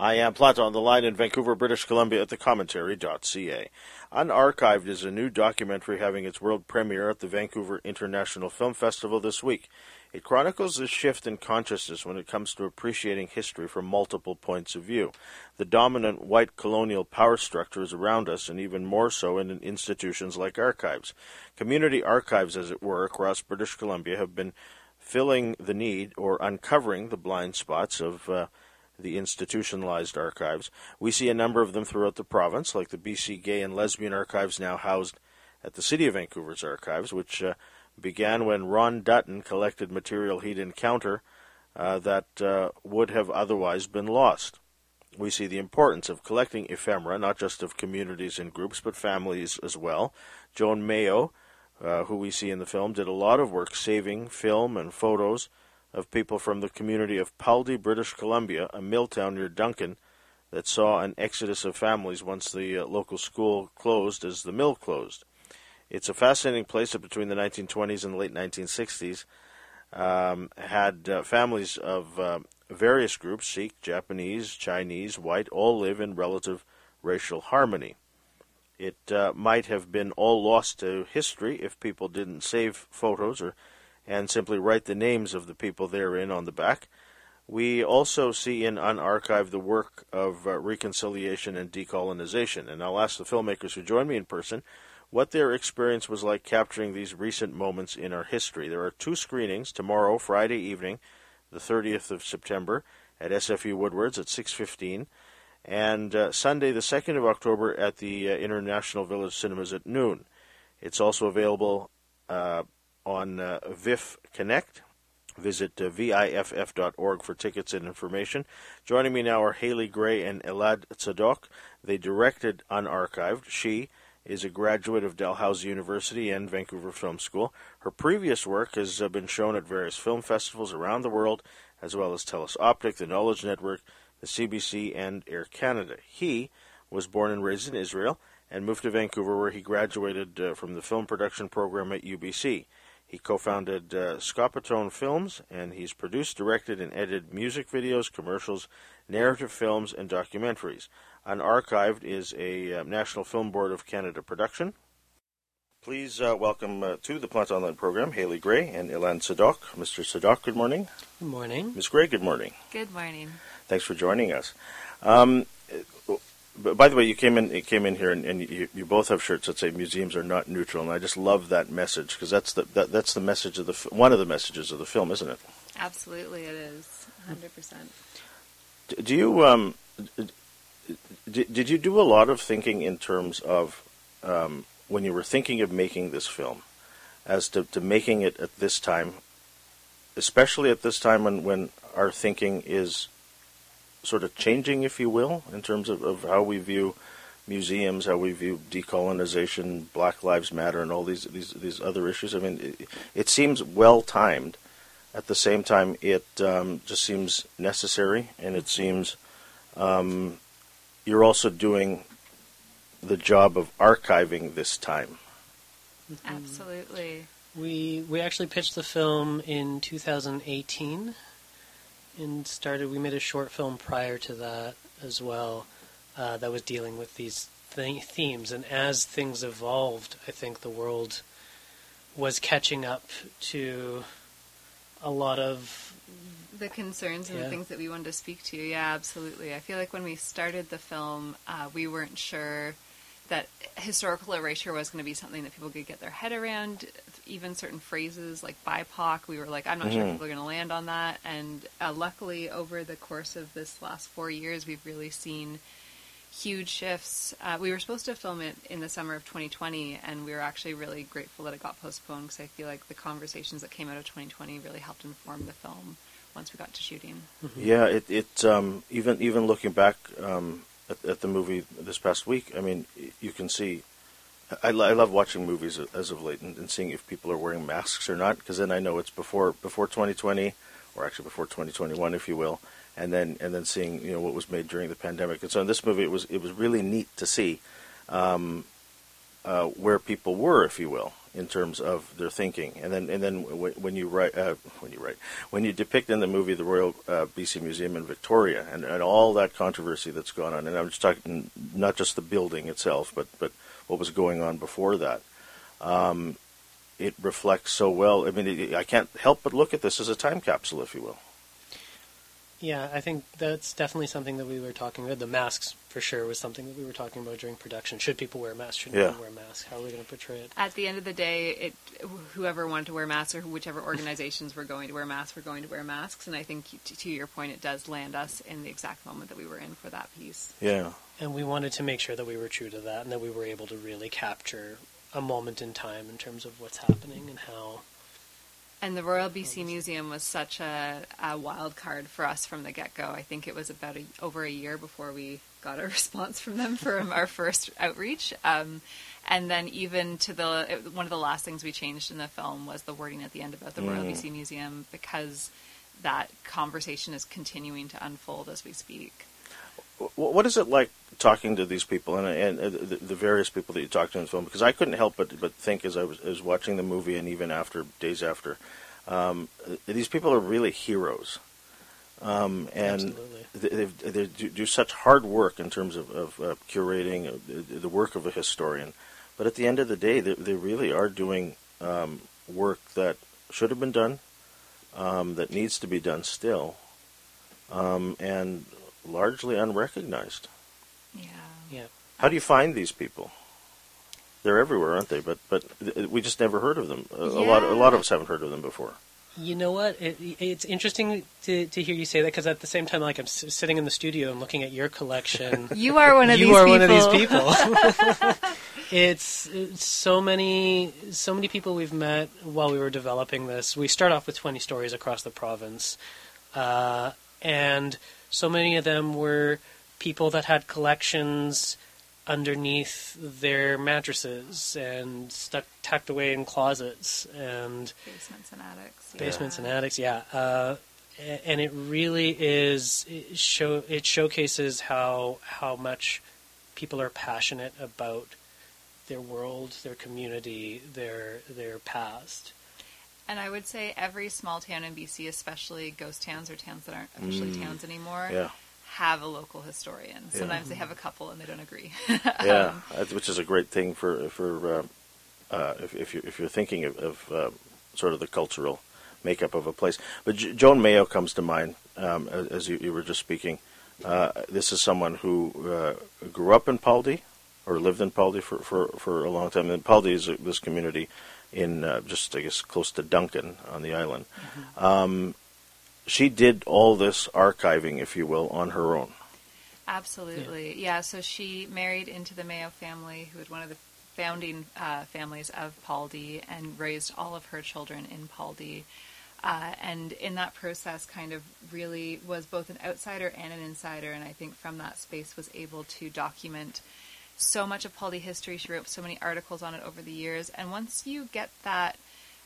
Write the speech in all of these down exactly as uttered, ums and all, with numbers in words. I am Planta on the Line in Vancouver, British Columbia at the commentary dot c a. Unarchived is a new documentary having its world premiere at the Vancouver International Film Festival this week. It chronicles the shift in consciousness when it comes to appreciating history from multiple points of view. The dominant white colonial power structure is around us, and even more so in institutions like archives. Community archives, as it were, across British Columbia have been filling the need or uncovering the blind spots of uh, the institutionalized archives. We see a number of them throughout the province, like the B C Gay and Lesbian Archives, now housed at the City of Vancouver's Archives, which uh, began when Ron Dutton collected material he'd encounter uh, that uh, would have otherwise been lost. We see the importance of collecting ephemera, not just of communities and groups, but families as well. Joan Mayo, uh, who we see in the film, did a lot of work saving film and photos of people from the community of Paldi, British Columbia, a mill town near Duncan that saw an exodus of families once the uh, local school closed as the mill closed. It's a fascinating place that between the nineteen twenties and the late nineteen sixties um, had uh, families of uh, various groups, Sikh, Japanese, Chinese, white, all live in relative racial harmony. It uh, might have been all lost to history if people didn't save photos or and simply write the names of the people therein on the back. We also see in Unarchived the work of uh, reconciliation and decolonization, and I'll ask the filmmakers who join me in person what their experience was like capturing these recent moments in our history. There are two screenings tomorrow, Friday evening, the thirtieth of September, at S F U Woodward's at six fifteen, and uh, Sunday the second of October at the uh, International Village Cinemas at noon. It's also available uh, on uh, VIFF Connect. Visit uh, viff dot org for tickets and information. Joining me now are Hayley Gray and Elad Tzadok. They directed Unarchived. She is a graduate of Dalhousie University and Vancouver Film School. Her previous work has uh, been shown at various film festivals around the world, as well as Telesoptic, The Knowledge Network, the C B C, and Air Canada. He was born and raised in Israel and moved to Vancouver, where he graduated uh, from the film production program at U B C. He co-founded uh, Scopatone Films, and he's produced, directed, and edited music videos, commercials, narrative films, and documentaries. Unarchived is a uh, National Film Board of Canada production. Please uh, welcome uh, to the Planta Online program, Hayley Gray and Elad Tzadok. Mister Tzadok, good morning. Good morning. Miz Gray, good morning. Good morning. Thanks for joining us. Um, by the way, you came in. You came in here, and, and you, you both have shirts that say "Museums are not neutral," and I just love that message, because that's the that, that's the message of the one of the messages of the film, isn't it? Absolutely, it is. one hundred percent. Do you um, did, did you do a lot of thinking in terms of um, when you were thinking of making this film, as to, to making it at this time, especially at this time when when our thinking is sort of changing, if you will, in terms of, of how we view museums, how we view decolonization, Black Lives Matter, and all these these, these other issues? I mean, it, it seems well-timed. At the same time, it um, just seems necessary, and it seems um, you're also doing the job of archiving this time. Mm-hmm. Absolutely. We, we actually pitched the film in two thousand eighteen, and started, we made a short film prior to that as well uh, that was dealing with these th- themes. And as things evolved, I think the world was catching up to a lot of the concerns and yeah. the things that we wanted to speak to. Yeah, absolutely. I feel like when we started the film, uh, we weren't sure that historical erasure was going to be something that people could get their head around. Even certain phrases like B I P O C, we were like, I'm not mm-hmm. sure people are going to land on that. And uh, luckily, over the course of this last four years, we've really seen huge shifts. Uh, we were supposed to film it in the summer of twenty twenty, and we were actually really grateful that it got postponed, because I feel like the conversations that came out of twenty twenty really helped inform the film once we got to shooting. Mm-hmm. Yeah, it, it um, even, even looking back... Um, At, at the movie this past week, I mean, you can see, I, lo- I love watching movies as of late and, and seeing if people are wearing masks or not, because then I know it's before before twenty twenty, or actually before twenty twenty-one, if you will, and then and then seeing, you know, what was made during the pandemic. And so in this movie, it was it was really neat to see um, uh, where people were, if you will, in terms of their thinking. And then, and then w- when you write, uh, when you write, when you depict in the movie the Royal uh, B C Museum in Victoria and, and all that controversy that's gone on, and I'm just talking not just the building itself, but but what was going on before that. Um, it reflects so well. I mean, it, I can't help but look at this as a time capsule, if you will. Yeah, I think that's definitely something that we were talking about. The masks, for sure, was something that we were talking about during production. Should people wear masks? Should yeah. people wear masks? How are we going to portray it? At the end of the day, it, whoever wanted to wear masks or whichever organizations were going to wear masks were going to wear masks. And I think, to, to your point, it does land us in the exact moment that we were in for that piece. Yeah. And we wanted to make sure that we were true to that and that we were able to really capture a moment in time in terms of what's happening and how... And the Royal B C Museum was such a, a wild card for us from the get-go. I think it was about a, over a year before we got a response from them from our first outreach. Um, and then even to the it, one of the last things we changed in the film was the wording at the end about the mm. Royal B C Museum, because that conversation is continuing to unfold as we speak. What is it like talking to these people and, and, and the, the various people that you talk to in the film? Because I couldn't help but, but think as I was, as watching the movie and even after, days after, um, these people are really heroes. Um, and they, they do such hard work in terms of, of uh, curating the work of a historian. But at the end of the day, they, they really are doing um, work that should have been done, um, that needs to be done still, um, and... largely unrecognized. Yeah. Yeah. How do you find these people? They're everywhere, aren't they? But but we just never heard of them. A, yeah. a lot a lot of us haven't heard of them before. You know what? It, it's interesting to, to hear you say that, because at the same time, like, I'm s- sitting in the studio and looking at your collection. You are one of you these people. You are one of these people. It's, it's so many so many people we've met while we were developing this. We start off with twenty stories across the province, uh, and. So many of them were people that had collections underneath their mattresses and stuck tucked away in closets and basements and attics. Yeah. Basements and attics, yeah. Uh, and it really is it show it showcases how how much people are passionate about their world, their community, their their past. And I would say every small town in B C, especially ghost towns or towns that aren't officially mm. towns anymore, yeah. have a local historian. Sometimes yeah. they have a couple and they don't agree. yeah, um, which is a great thing for for uh, uh, if, if you're if you're thinking of, of uh, sort of the cultural makeup of a place. But jo- Joan Mayo comes to mind um, as, as you, you were just speaking. Uh, this is someone who uh, grew up in Paldi or lived in Paldi for, for, for a long time. And Paldi is a, this community. In uh, just, I guess, close to Duncan on the island. Mm-hmm. Um, she did all this archiving, if you will, on her own. Absolutely. Yeah, yeah, so she married into the Mayo family, who was one of the founding uh, families of Paldi, and raised all of her children in Paldi. Uh, and in that process, kind of really was both an outsider and an insider, and I think from that space was able to document so much of Paldi history. She wrote so many articles on it over the years. And once you get that,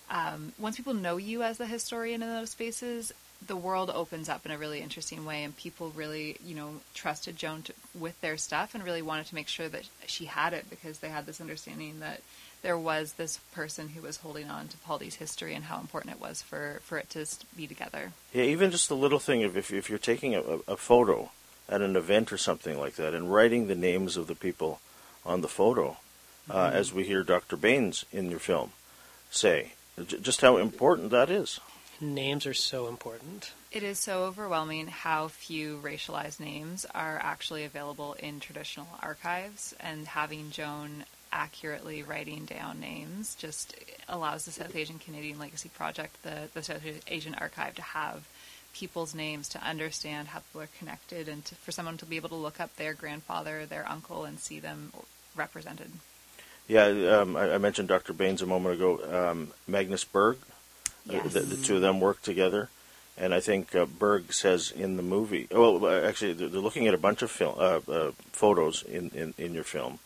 um, once people know you as the historian in those spaces, the world opens up in a really interesting way. And people really, you know, trusted Joan to, with their stuff and really wanted to make sure that she had it, because they had this understanding that there was this person who was holding on to Paldi's history and how important it was for, for it to be together. Yeah, even just the little thing of if, if you're taking a, a photo at an event or something like that, and writing the names of the people on the photo, uh, mm-hmm. as we hear Doctor Bains in your film say, j- just how important that is. Names are so important. It is so overwhelming how few racialized names are actually available in traditional archives, and having Joan accurately writing down names just allows the South Asian Canadian Legacy Project, the, the South Asian Archive, to have people's names, to understand how people are connected, and to, for someone to be able to look up their grandfather, their uncle, and see them represented. Yeah, um, I, I mentioned Doctor Bains a moment ago. Um, Magnus Berg, yes. uh, the, the two of them work together, and I think uh, Berg says in the movie, well, actually, they're, they're looking at a bunch of film, uh, uh, photos in, in, in your film,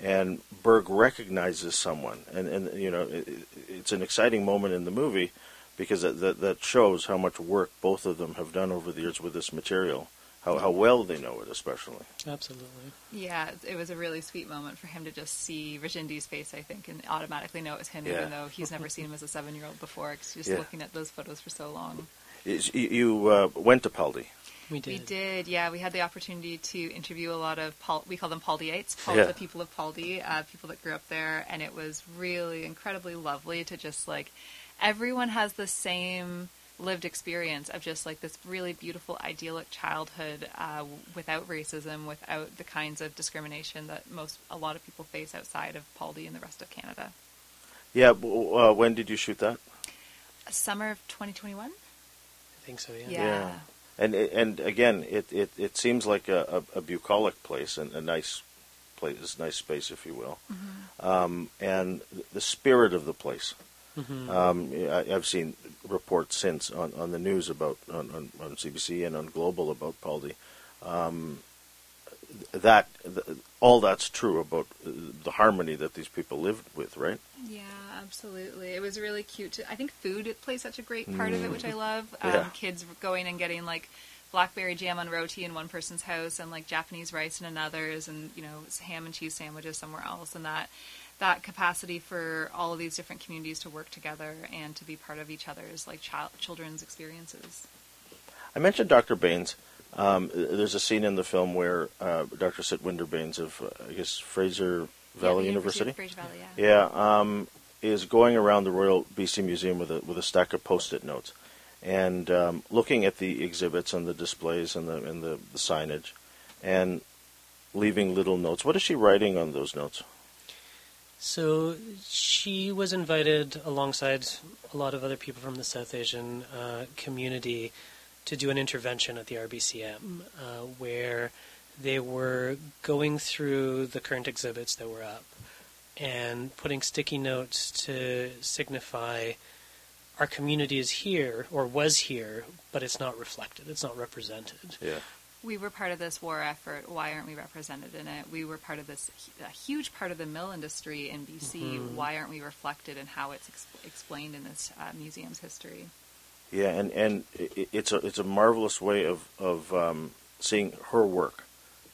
and Berg recognizes someone, and, and you know, it, it's an exciting moment in the movie, because that, that that shows how much work both of them have done over the years with this material how, how well they know it, especially. Absolutely. Yeah, it was a really sweet moment for him to just see Rajindi's face, I think, and automatically know it was him, yeah. even though he's never seen him as a seven-year-old before, because just yeah. looking at those photos for so long. You uh, went to Paldi. We did. We did, yeah. We had the opportunity to interview a lot of, Pal- we call them Paldeites, Pal- yeah. the people of Paldi, uh, people that grew up there, and it was really incredibly lovely to just, like, everyone has the same lived experience of just, like, this really beautiful, idyllic childhood uh, without racism, without the kinds of discrimination that most, a lot of people face outside of Paldi and the rest of Canada. Yeah, uh, when did you shoot that? Summer of twenty twenty-one. I think so, yeah. Yeah. yeah. And and again, it, it, it seems like a, a, a bucolic place and a nice place, nice space, if you will, mm-hmm. um, and the spirit of the place. Mm-hmm. Um, I, I've seen reports since on, on the news about on, on, on C B C and on Global about Paldi. Um, that th- all that's true about the harmony that these people lived with, right? Yeah. Absolutely. It was really cute. To, I think food plays such a great part mm. of it, which I love. Um, yeah. Kids going and getting, like, blackberry jam on roti in one person's house and, like, Japanese rice in another's and, you know, ham and cheese sandwiches somewhere else. And that that capacity for all of these different communities to work together and to be part of each other's, like, child, children's experiences. I mentioned Doctor Bains. Um, there's a scene in the film where uh, Doctor Satwinder Bains of, uh, I guess, Fraser Valley yeah, University? Fraser Valley, yeah. Yeah, um... is going around the Royal B C Museum with a with a stack of Post-it notes, and um, looking at the exhibits and the displays and the and the, the signage, and leaving little notes. What is she writing on those notes? So she was invited alongside a lot of other people from the South Asian uh, community to do an intervention at the R B C M, uh, where they were going through the current exhibits that were up and putting sticky notes to signify our community is here, or was here, but it's not reflected, it's not represented. Yeah. We were part of this war effort, why aren't we represented in it? We were part of this, a huge part of the mill industry in B C, mm-hmm. why aren't we reflected in how it's ex- explained in this uh, museum's history? Yeah, and, and it's, a, it's a marvelous way of, of um, seeing her work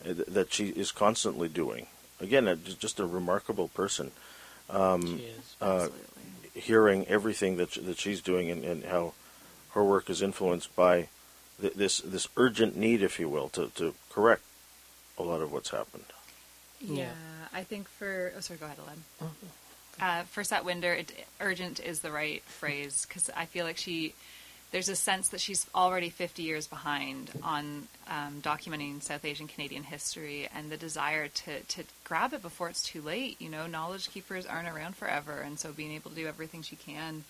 that she is constantly doing. Again, a, just a remarkable person. Um, she is, absolutely. Uh, hearing everything that sh- that she's doing and, and how her work is influenced by th- this this urgent need, if you will, to, to correct a lot of what's happened. Yeah, yeah. I think for... Oh, sorry, go ahead, Elad. Mm-hmm. Uh, for Satwinder, it, urgent is the right phrase, because I feel like she... There's a sense that she's already fifty years behind on um, documenting South Asian Canadian history, and the desire to, to grab it before it's too late. You know, knowledge keepers aren't around forever, and so being able to do everything she can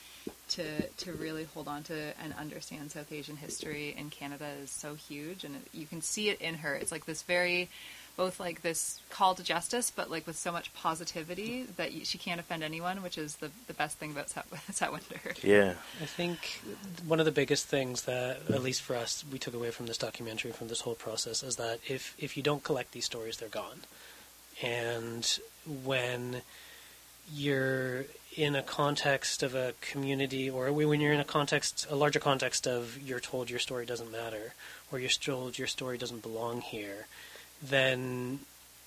to to really hold on to and understand South Asian history in Canada is so huge, and it, you can see it in her. It's like this very... both like this call to justice, but like with so much positivity that you, she can't offend anyone, which is the, the best thing about Sat- Satwinder. Yeah. I think one of the biggest things that, at least for us, we took away from this documentary, from this whole process, is that if, if you don't collect these stories, they're gone. And when you're in a context of a community, or when you're in a context, a larger context of you're told your story doesn't matter, or you're told your story doesn't belong here, then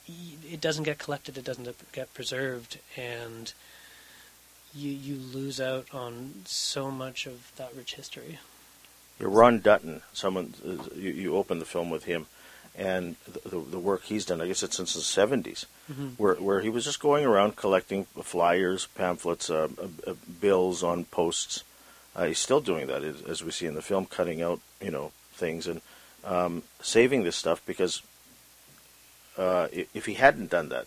it doesn't get collected, it doesn't get preserved, and you you lose out on so much of that rich history. Yeah, Ron Dutton, someone uh, you, you open the film with him, and the, the, the work he's done, I guess it's since the seventies, mm-hmm. where where he was just going around collecting flyers, pamphlets, uh, uh, bills on posts. Uh, he's still doing that, as we see in the film, cutting out, you know, things and um, saving this stuff, because... Uh, if he hadn't done that,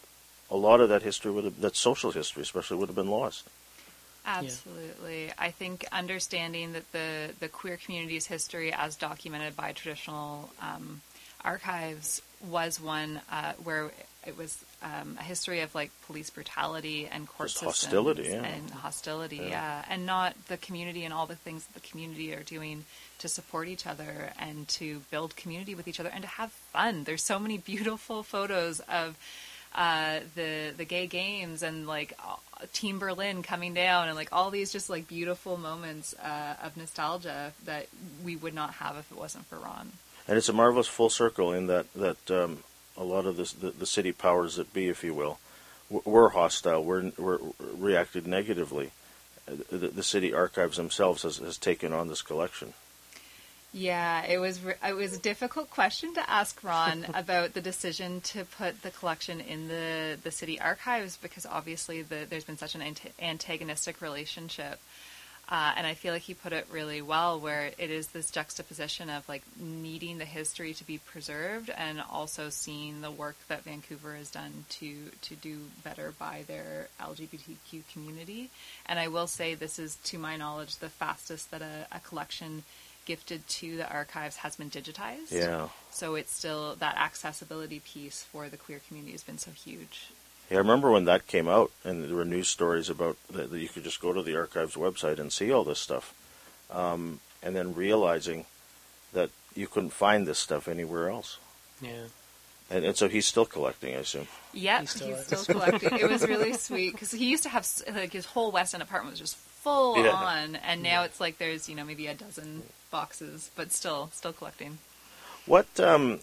a lot of that history would have, that social history especially, would have been lost. Absolutely. Yeah. I think understanding that the, the queer community's history as documented by traditional um, archives was one uh, where it was um, a history of like police brutality and court Just systems. Hostility, yeah. And hostility, yeah. yeah. And not the community and all the things that the community are doing to support each other and to build community with each other and to have fun. There's so many beautiful photos of uh, the the gay games and like Team Berlin coming down and like all these just like beautiful moments uh, of nostalgia that we would not have if it wasn't for Ron. And it's a marvelous full circle in that that um, a lot of this, the the city powers that be, if you will, w were hostile, were, were reacted negatively. The, the city archives themselves has, has taken on this collection. Yeah, it was re it was a difficult question to ask Ron about the decision to put the collection in the the city archives, because obviously the, there's been such an ant antagonistic relationship. Uh, and I feel like he put it really well, where it is this juxtaposition of like needing the history to be preserved and also seeing the work that Vancouver has done to to do better by their L G B T Q community. And I will say this is, to my knowledge, the fastest that a, a collection gifted to the archives has been digitized. Yeah. So it's still, that accessibility piece for the queer community has been so huge. Yeah, I remember when that came out, and there were news stories about that, that you could just go to the archives website and see all this stuff, um, and then realizing that you couldn't find this stuff anywhere else. Yeah. And, and so he's still collecting, I assume. Yeah, he's still, he's still collecting. It was really sweet, because he used to have, like, his whole West End apartment was just full yeah. on, and now yeah. it's like there's, you know, maybe a dozen boxes, but still, still collecting. What, um...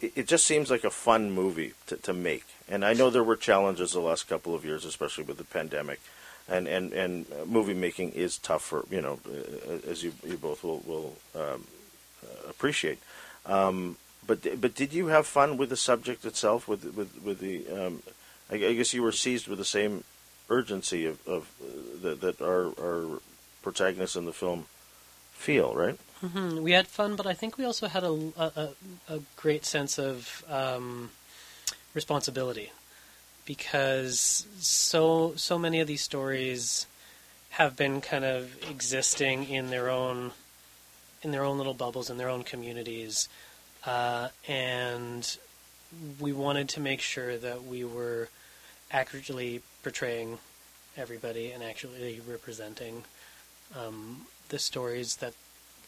it just seems like a fun movie to, to make. And I know there were challenges the last couple of years, especially with the pandemic. And, and, and movie making is tough for, you know, as you, you both will, will um, appreciate. Um, but but did you have fun with the subject itself? With, with, with the, um, I guess you were seized with the same urgency of, of uh, that, that our, our protagonists in the film feel, right? Mm-hmm. We had fun, but I think we also had a, a, a great sense of um, responsibility, because so so many of these stories have been kind of existing in their own in their own little bubbles, in their own communities, uh, and we wanted to make sure that we were accurately portraying everybody and actually representing um, the stories that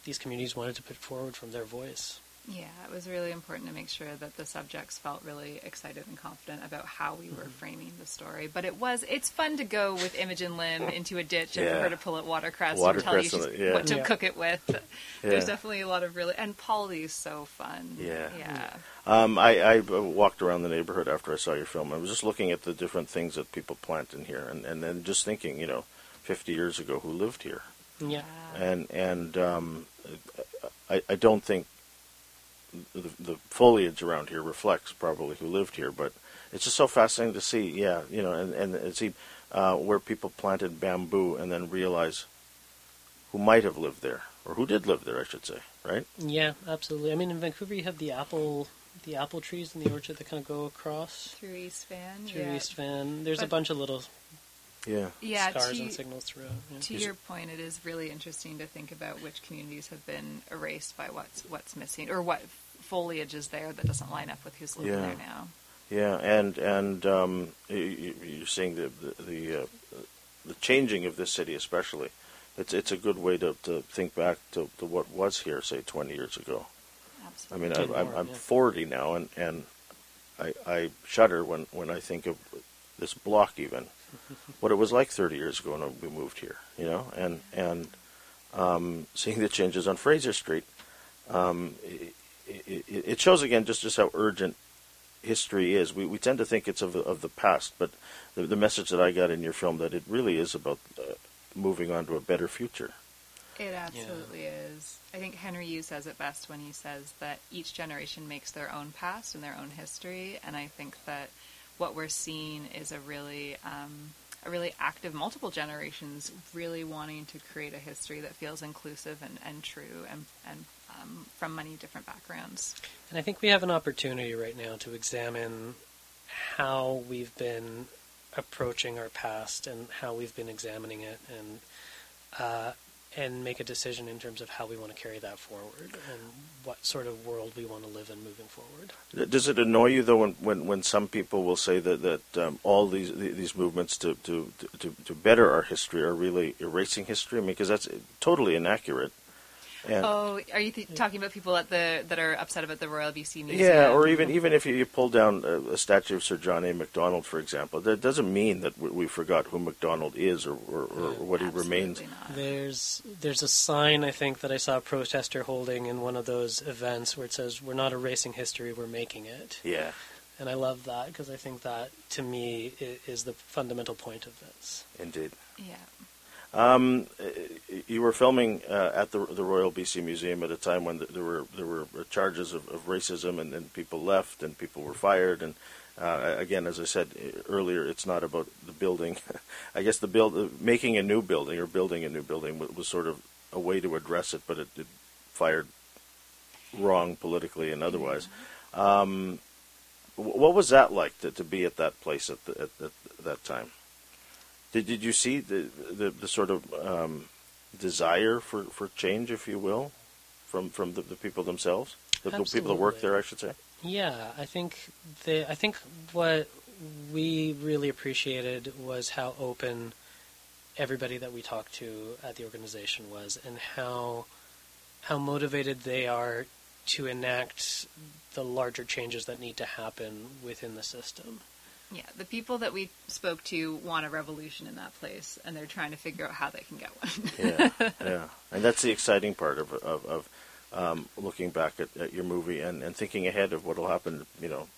these communities wanted to put forward from their voice. Yeah, it was really important to make sure that the subjects felt really excited and confident about how we were mm-hmm. framing the story. But it was, it's fun to go with Imogen Lim into a ditch yeah. and for her to pull at watercress, watercress and tell you yeah. what to yeah. cook it with. Yeah. There's definitely a lot of really, and Paldi's so fun. Yeah. yeah. Um, I, I walked around the neighborhood after I saw your film. I was just looking at the different things that people plant in here, and, and then just thinking, you know, fifty years ago, who lived here? Yeah, and and um, I I don't think the, the foliage around here reflects probably who lived here, but it's just so fascinating to see. Yeah, you know, and and, and see uh, where people planted bamboo and then realize who might have lived there, or who did live there, I should say, right? Yeah, absolutely. I mean, in Vancouver, you have the apple the apple trees in the orchard that kind of go across through East Van. Through yeah. East Van, there's but a bunch of little. Yeah, yeah stars to, and signals throughout. Yeah. To your point, it is really interesting to think about which communities have been erased by what's what's missing, or what foliage is there that doesn't line up with who's living yeah. there now. Yeah, and and um, you, you're seeing the the the, uh, the changing of this city, especially. It's it's a good way to to think back to, to what was here, say, twenty years ago. Absolutely. I mean, I, I'm, I'm yeah. forty now, and and I I shudder when when I think of this block, even. What it was like thirty years ago when we moved here, you know, and and um, seeing the changes on Fraser Street, um, it, it, it shows again just, just how urgent history is. We we tend to think it's of of the past, but the, the message that I got in your film that it really is about uh, moving on to a better future. It absolutely yeah. is. I think Henry Yu says it best when he says that each generation makes their own past and their own history, and I think that what we're seeing is a really, um, a really active, multiple generations really wanting to create a history that feels inclusive and, and true and, and um, from many different backgrounds. And I think we have an opportunity right now to examine how we've been approaching our past and how we've been examining it, and uh, and make a decision in terms of how we want to carry that forward and what sort of world we want to live in moving forward. Does it annoy you, though, when, when, when some people will say that, that um, all these these movements to, to, to, to better our history are really erasing history? I mean, because that's totally inaccurate. And oh, are you th- talking about people at the that are upset about the Royal B C Museum? Yeah, or even even if you, you pull down a, a statue of Sir John A. Macdonald, for example, that doesn't mean that we, we forgot who Macdonald is or, or, or what Absolutely he remains. Not. There's there's a sign, I think, that I saw a protester holding in one of those events where it says, "We're not erasing history, we're making it." Yeah. And I love that because I think that, to me, is the fundamental point of this. Indeed. Yeah. Um, you were filming uh, at the the Royal B C Museum at a time when there were there were charges of, of racism, and, and people left, and people were fired. And uh, again, as I said earlier, it's not about the building. I guess the build making a new building or building a new building was, was sort of a way to address it, but it, it fired wrong politically and otherwise. Yeah. Um, what was that like to, to be at that place at, the, at, at that time? Did did you see the the, the sort of um, desire for, for change, if you will, from from the, the people themselves, the, the people that work there, I should say? Yeah, I think the I think what we really appreciated was how open everybody that we talked to at the organization was, and how how motivated they are to enact the larger changes that need to happen within the system. Yeah, the people that we spoke to want a revolution in that place, and they're trying to figure out how they can get one. yeah, yeah, and that's the exciting part of of, of um, looking back at, at your movie and, and thinking ahead of what will happen, you know,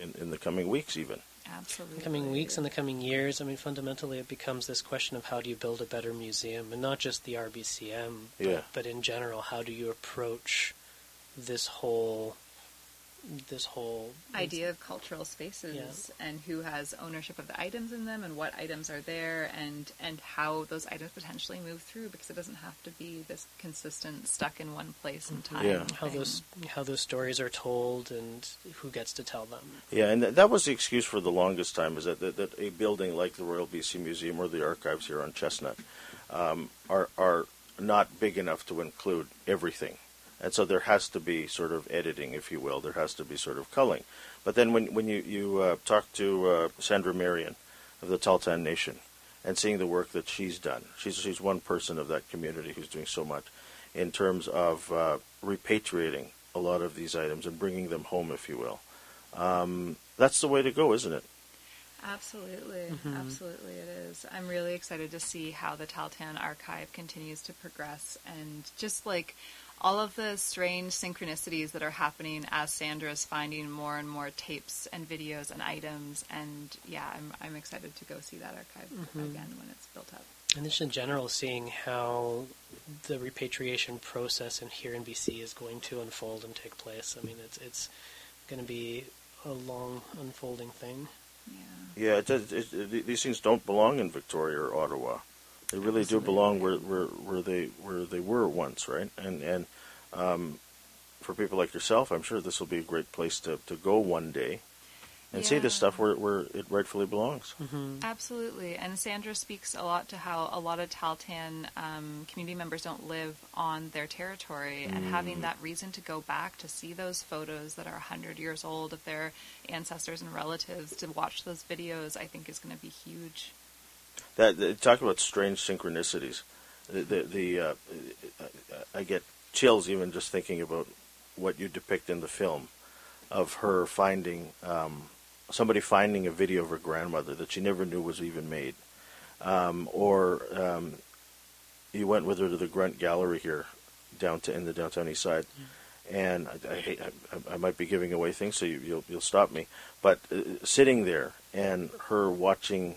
in, in the coming weeks even. Absolutely. In the coming weeks, in the coming years. I mean, fundamentally it becomes this question of how do you build a better museum, and not just the R B C M, but, yeah. but in general, how do you approach this whole... this whole idea of cultural spaces yeah. and who has ownership of the items in them and what items are there and, and how those items potentially move through, because it doesn't have to be this consistent stuck in one place and time. Yeah. How those how those stories are told and who gets to tell them. Yeah, and th- that was the excuse for the longest time, is that, that, that a building like the Royal B C Museum or the archives here on Chestnut um, are are not big enough to include everything. And so there has to be sort of editing, if you will. There has to be sort of culling. But then when when you, you uh, talk to uh, Sandra Marion of the Taltan Nation and seeing the work that she's done, she's, she's one person of that community who's doing so much in terms of uh, repatriating a lot of these items and bringing them home, if you will. Um, that's the way to go, isn't it? Absolutely. Mm-hmm. Absolutely it is. I'm really excited to see how the Taltan archive continues to progress, and just like... all of the strange synchronicities that are happening as Sandra is finding more and more tapes and videos and items. And yeah, I'm I'm excited to go see that archive mm-hmm. again when it's built up. And just in general, seeing how the repatriation process in here in B C is going to unfold and take place. I mean, it's it's going to be a long unfolding thing. Yeah. Yeah. It does, it, it, these things don't belong in Victoria or Ottawa. They really Absolutely. do belong where, where where they where they were once, right? And and um, for people like yourself, I'm sure this will be a great place to, to go one day and yeah. see this stuff where where it rightfully belongs. Mm-hmm. Absolutely. And Sandra speaks a lot to how a lot of Taltan um, community members don't live on their territory, mm. and having that reason to go back to see those photos that are one hundred years old of their ancestors and relatives, to watch those videos, I think is going to be huge. That, talk about strange synchronicities. The, the, the uh, I get chills even just thinking about what you depict in the film of her finding um, somebody finding a video of her grandmother that she never knew was even made. Um, or um, you went with her to the Grunt Gallery here, down to in the downtown east side. Yeah. And I, I, hate, I, I might be giving away things, so you, you'll you'll stop me. But uh, sitting there and her watching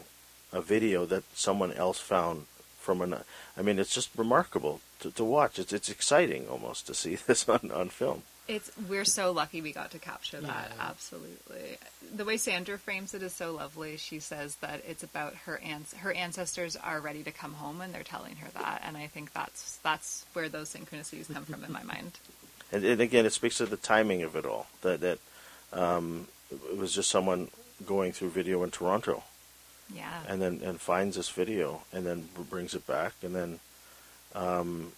a video that someone else found from an... I mean, it's just remarkable to, to watch. It's it's exciting almost to see this on, on film. It's We're so lucky we got to capture that, yeah. absolutely. The way Sandra frames it is so lovely. She says that it's about her ans- her ancestors are ready to come home, and they're telling her that, and I think that's that's where those synchronicities come from in my mind. And, and again, it speaks to the timing of it all, that, that um, it was just someone going through video in Toronto. Yeah, and then and finds this video and then brings it back, and then um,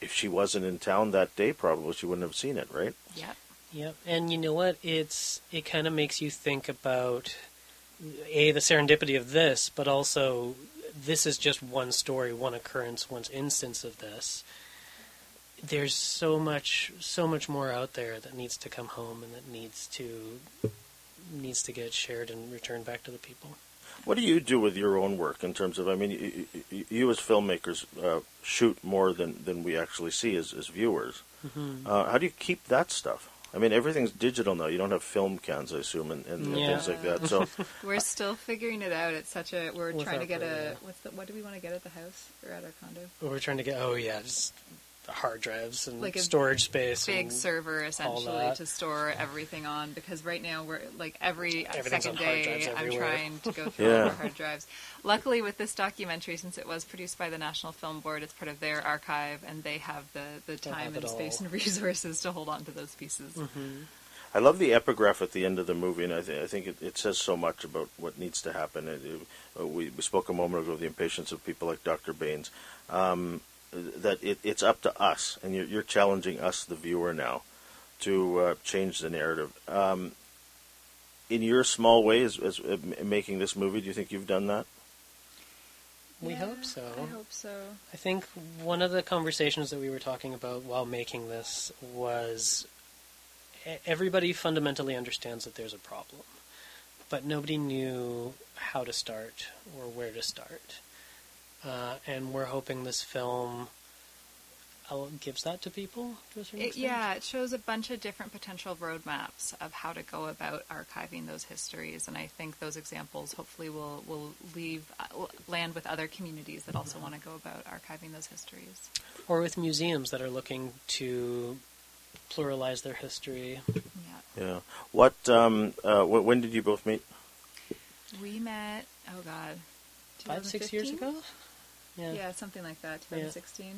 if she wasn't in town that day, probably she wouldn't have seen it, right? Yeah, yeah. And you know what? It's it kind of makes you think about a the serendipity of this, but also this is just one story, one occurrence, one instance of this. there's so much, so much more out there that needs to come home and that needs to needs to get shared and returned back to the people. What do you do with your own work in terms of, I mean, you, you as filmmakers uh, shoot more than, than we actually see as, as viewers. Mm-hmm. uh, how do you keep that stuff? I mean, everything's digital now. You don't have film cans, I assume, and, and yeah. things like that. So we're still figuring it out. It's such a we're Without trying to get the, a what's the, what do we want to get at the house or at our condo? We're trying to get oh yeah, just hard drives and like storage space, big and server essentially to store everything on. Because right now we're like every second day I'm trying to go through yeah. all the hard drives. Luckily, with this documentary, since it was produced by the National Film Board, it's part of their archive, and they have the, the time and space all. and resources to hold on to those pieces. Mm-hmm. I love the epigraph at the end of the movie, and I, th- I think it, it says so much about what needs to happen. It, it, uh, we, we spoke a moment ago of the impatience of people like Doctor Bains, um, that it, it's up to us, and you're, you're challenging us, the viewer, now, to uh, change the narrative. Um, in your small way, as, as uh, making this movie, do you think you've done that? We yeah, hope so. I hope so. I think one of the conversations that we were talking about while making this was everybody fundamentally understands that there's a problem, but nobody knew how to start or where to start. Uh, and we're hoping this film gives that to people to a certain extent. It, yeah, it shows a bunch of different potential roadmaps of how to go about archiving those histories, and I think those examples hopefully will will leave uh, land with other communities that also want to go about archiving those histories, or with museums that are looking to pluralize their history. Yeah. Yeah. What? Um. Uh. Wh- when did you both meet? We met. Oh God. Five, six years ago. Yeah. Yeah, something like that. twenty sixteen. Yeah.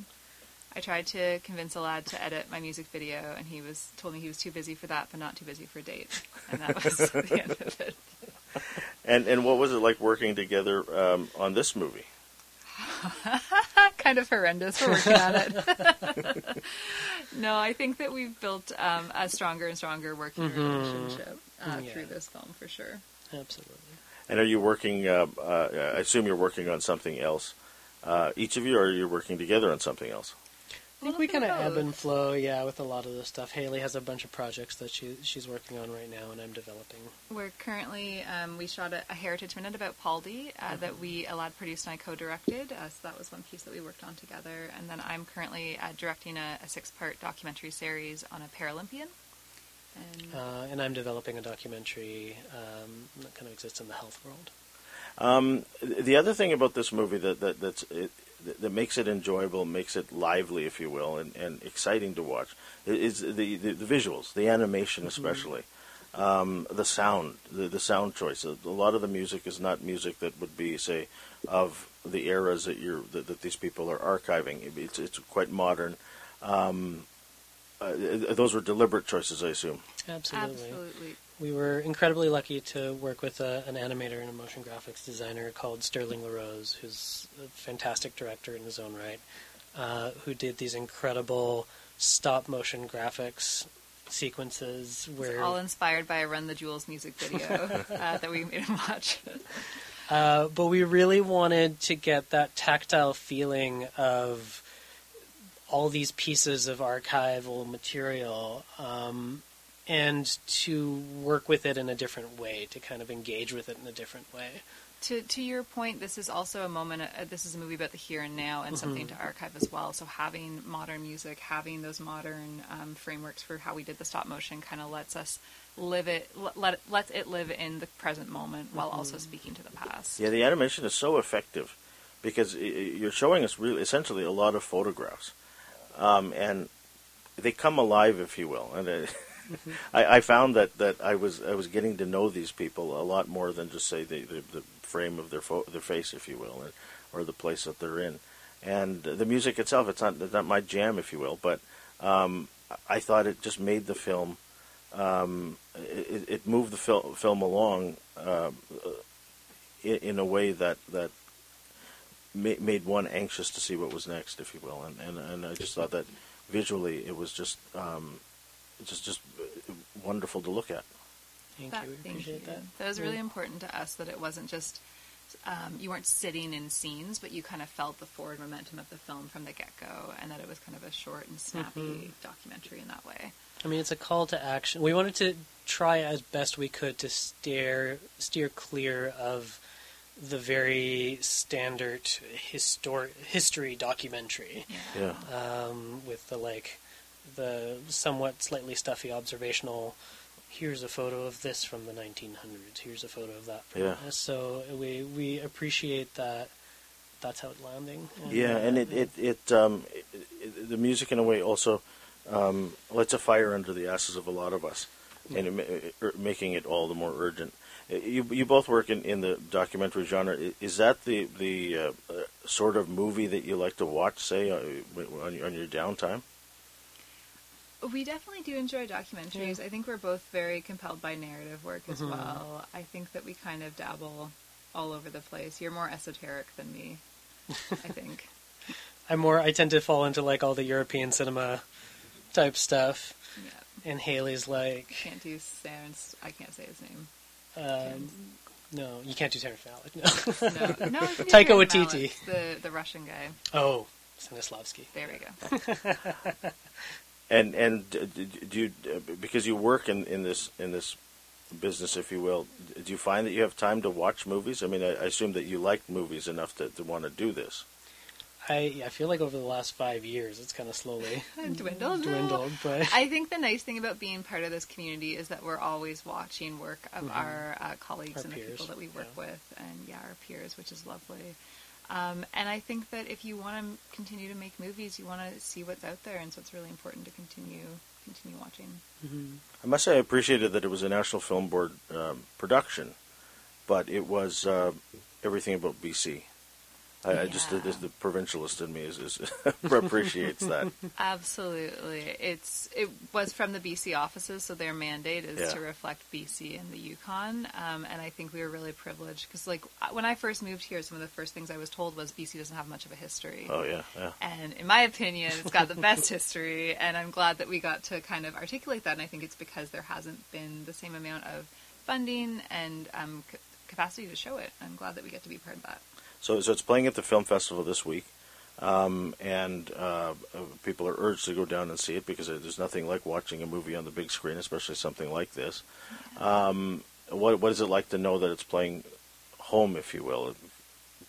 I tried to convince Elad to edit my music video, and he was told me he was too busy for that, but not too busy for a date. And that was the end of it. And and what was it like working together um, on this movie? Kind of horrendous. We're working on it. No, I think that we've built um, a stronger and stronger working mm-hmm. relationship uh, yeah. through this film, for sure. Absolutely. And are you working, uh, uh, I assume you're working on something else, uh, each of you, or are you working together on something else? I think we kind of ebb and flow, yeah, with a lot of this stuff. Hayley has a bunch of projects that she she's working on right now, and I'm developing. We're currently, um, we shot a, a Heritage Minute about Paldi uh, mm-hmm. that we, Elad produced and I co-directed, uh, so that was one piece that we worked on together. And then I'm currently uh, directing a, a six-part documentary series on a Paralympian. And, uh, and I'm developing a documentary um, that kind of exists in the health world. Um, the other thing about this movie that that that's, it, that makes it enjoyable, makes it lively, if you will, and, and exciting to watch, is the, the, the visuals, the animation especially, mm-hmm. um, the sound, the, the sound choices. A lot of the music is not music that would be, say, of the eras that you're that, that these people are archiving. It's it's quite modern. Um, uh, those were deliberate choices, I assume. Absolutely. Absolutely. We were incredibly lucky to work with a, an animator and a motion graphics designer called Sterling LaRose, who's a fantastic director in his own right, uh, who did these incredible stop-motion graphics sequences. Where it's all inspired by a Run the Jewels music video uh, that we made him watch. uh, but we really wanted to get that tactile feeling of all these pieces of archival material, um, and to work with it in a different way, to kind of engage with it in a different way. To to your point, this is also a moment, uh, this is a movie about the here and now and mm-hmm. something to archive as well. So having modern music, having those modern um, frameworks for how we did the stop motion kind of lets us live it, let, lets it live in the present moment while mm-hmm. also speaking to the past. Yeah, the animation is so effective because you're showing us really essentially a lot of photographs. Um, and they come alive, if you will. And uh, Mm-hmm. I, I found that, that I was I was getting to know these people a lot more than just say the the, the frame of their fo- their face, if you will, or, or the place that they're in, and uh, the music itself. It's not it's not my jam, if you will, but um, I thought it just made the film. Um, it, it moved the fil- film along uh, in, in a way that that ma- made one anxious to see what was next, if you will, and and, and I just thought that visually it was just. Um, It's just, just wonderful to look at. Thank that, you. We appreciate thank you. that. That was really important to us that it wasn't just um, you weren't sitting in scenes, but you kind of felt the forward momentum of the film from the get-go, and that it was kind of a short and snappy mm-hmm. documentary in that way. I mean, it's a call to action. We wanted to try as best we could to steer steer clear of the very standard histor- history documentary. Yeah. yeah. Um, with the, like, the somewhat slightly stuffy observational, here's a photo of this from the nineteen hundreds, here's a photo of that. Yeah. So we we appreciate that that's how it's landing. And yeah, uh, and it, it, it, um, it, it the music in a way also um, lets a fire under the asses of a lot of us, yeah. and it, it, making it all the more urgent. You you both work in, in the documentary genre. Is that the the uh, uh, sort of movie that you like to watch, say, uh, on, your, on your downtime? We definitely do enjoy documentaries. Yeah. I think we're both very compelled by narrative work as mm-hmm. well. I think that we kind of dabble all over the place. You're more esoteric than me, I think. I'm more. I tend to fall into like all the European cinema type stuff. Yeah. And Haley's like can't do Sarah's, I can't say his name. Um, no, you can't do Terrence Malick. No, no, no Taika Waititi, the the Russian guy. Oh, Stanislavski. There we go. and and do you, because you work in, in this in this business, if you will, do you find that you have time to watch movies? I mean, I, I assume that you like movies enough to, to want to do this. I I feel like over the last five years, it's kind of slowly dwindled. dwindled but I think the nice thing about being part of this community is that we're always watching work of mm-hmm. our uh, colleagues our and peers. The people that we work yeah. with, and yeah, our peers, which is lovely. Um, and I think that if you want to continue to make movies, you want to see what's out there, and so it's really important to continue continue watching. Mm-hmm. I must say I appreciated that it was a National Film Board um, production, but it was uh, everything about B C. I, yeah. I just the, the provincialist in me is, is appreciates that. Absolutely, it's it was from the B C offices, so their mandate is yeah. to reflect B C and the Yukon. Um, and I think we were really privileged because, like, when I first moved here, some of the first things I was told was B C doesn't have much of a history. Oh yeah, yeah. And in my opinion, it's got the best history, and I'm glad that we got to kind of articulate that. And I think it's because there hasn't been the same amount of funding and um, c- capacity to show it. I'm glad that we get to be part of that. So, so it's playing at the film festival this week, um, and uh, people are urged to go down and see it because there's nothing like watching a movie on the big screen, especially something like this. Um, what what is it like to know that it's playing home, if you will,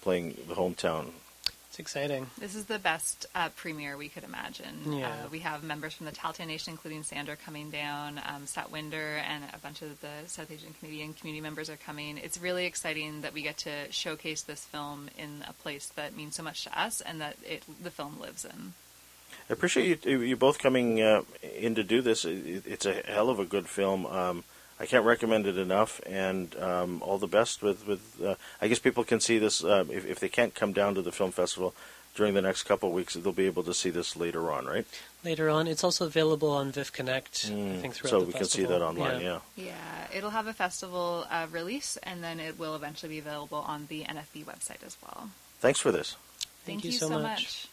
playing the hometown? It's exciting. This is the best uh, premiere we could imagine. Yeah. Uh, we have members from the Taltan Nation, including Sandra, coming down, um, Satwinder, and a bunch of the South Asian Canadian community members are coming. It's really exciting that we get to showcase this film in a place that means so much to us and that it, the film lives in. I appreciate you, you both coming uh, in to do this. It, it's a hell of a good film. Um, I can't recommend it enough, and um, all the best with, with uh, I guess people can see this, uh, if, if they can't come down to the film festival during the next couple of weeks, they'll be able to see this later on, right? Later on. It's also available on VIFF Connect, mm. I think, throughout so the festival. So we can see that online, yeah. Yeah, yeah it'll have a festival uh, release, and then it will eventually be available on the N F B website as well. Thanks for this. Thank, Thank you, you so much. much.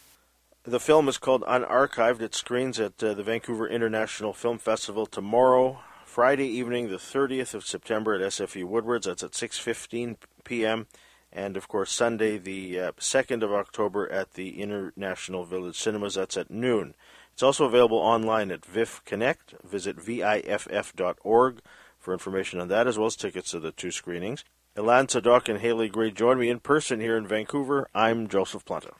The film is called Unarchived. It screens at uh, the Vancouver International Film Festival tomorrow, Friday evening, the thirtieth of September, at S F U Woodward's. That's at six fifteen p.m. And, of course, Sunday, the uh, second of October, at the International Village Cinemas. That's at noon. It's also available online at VIFF Connect. Visit viff dot org for information on that, as well as tickets to the two screenings. Elad Tzadok and Hayley Gray join me in person here in Vancouver. I'm Joseph Planta.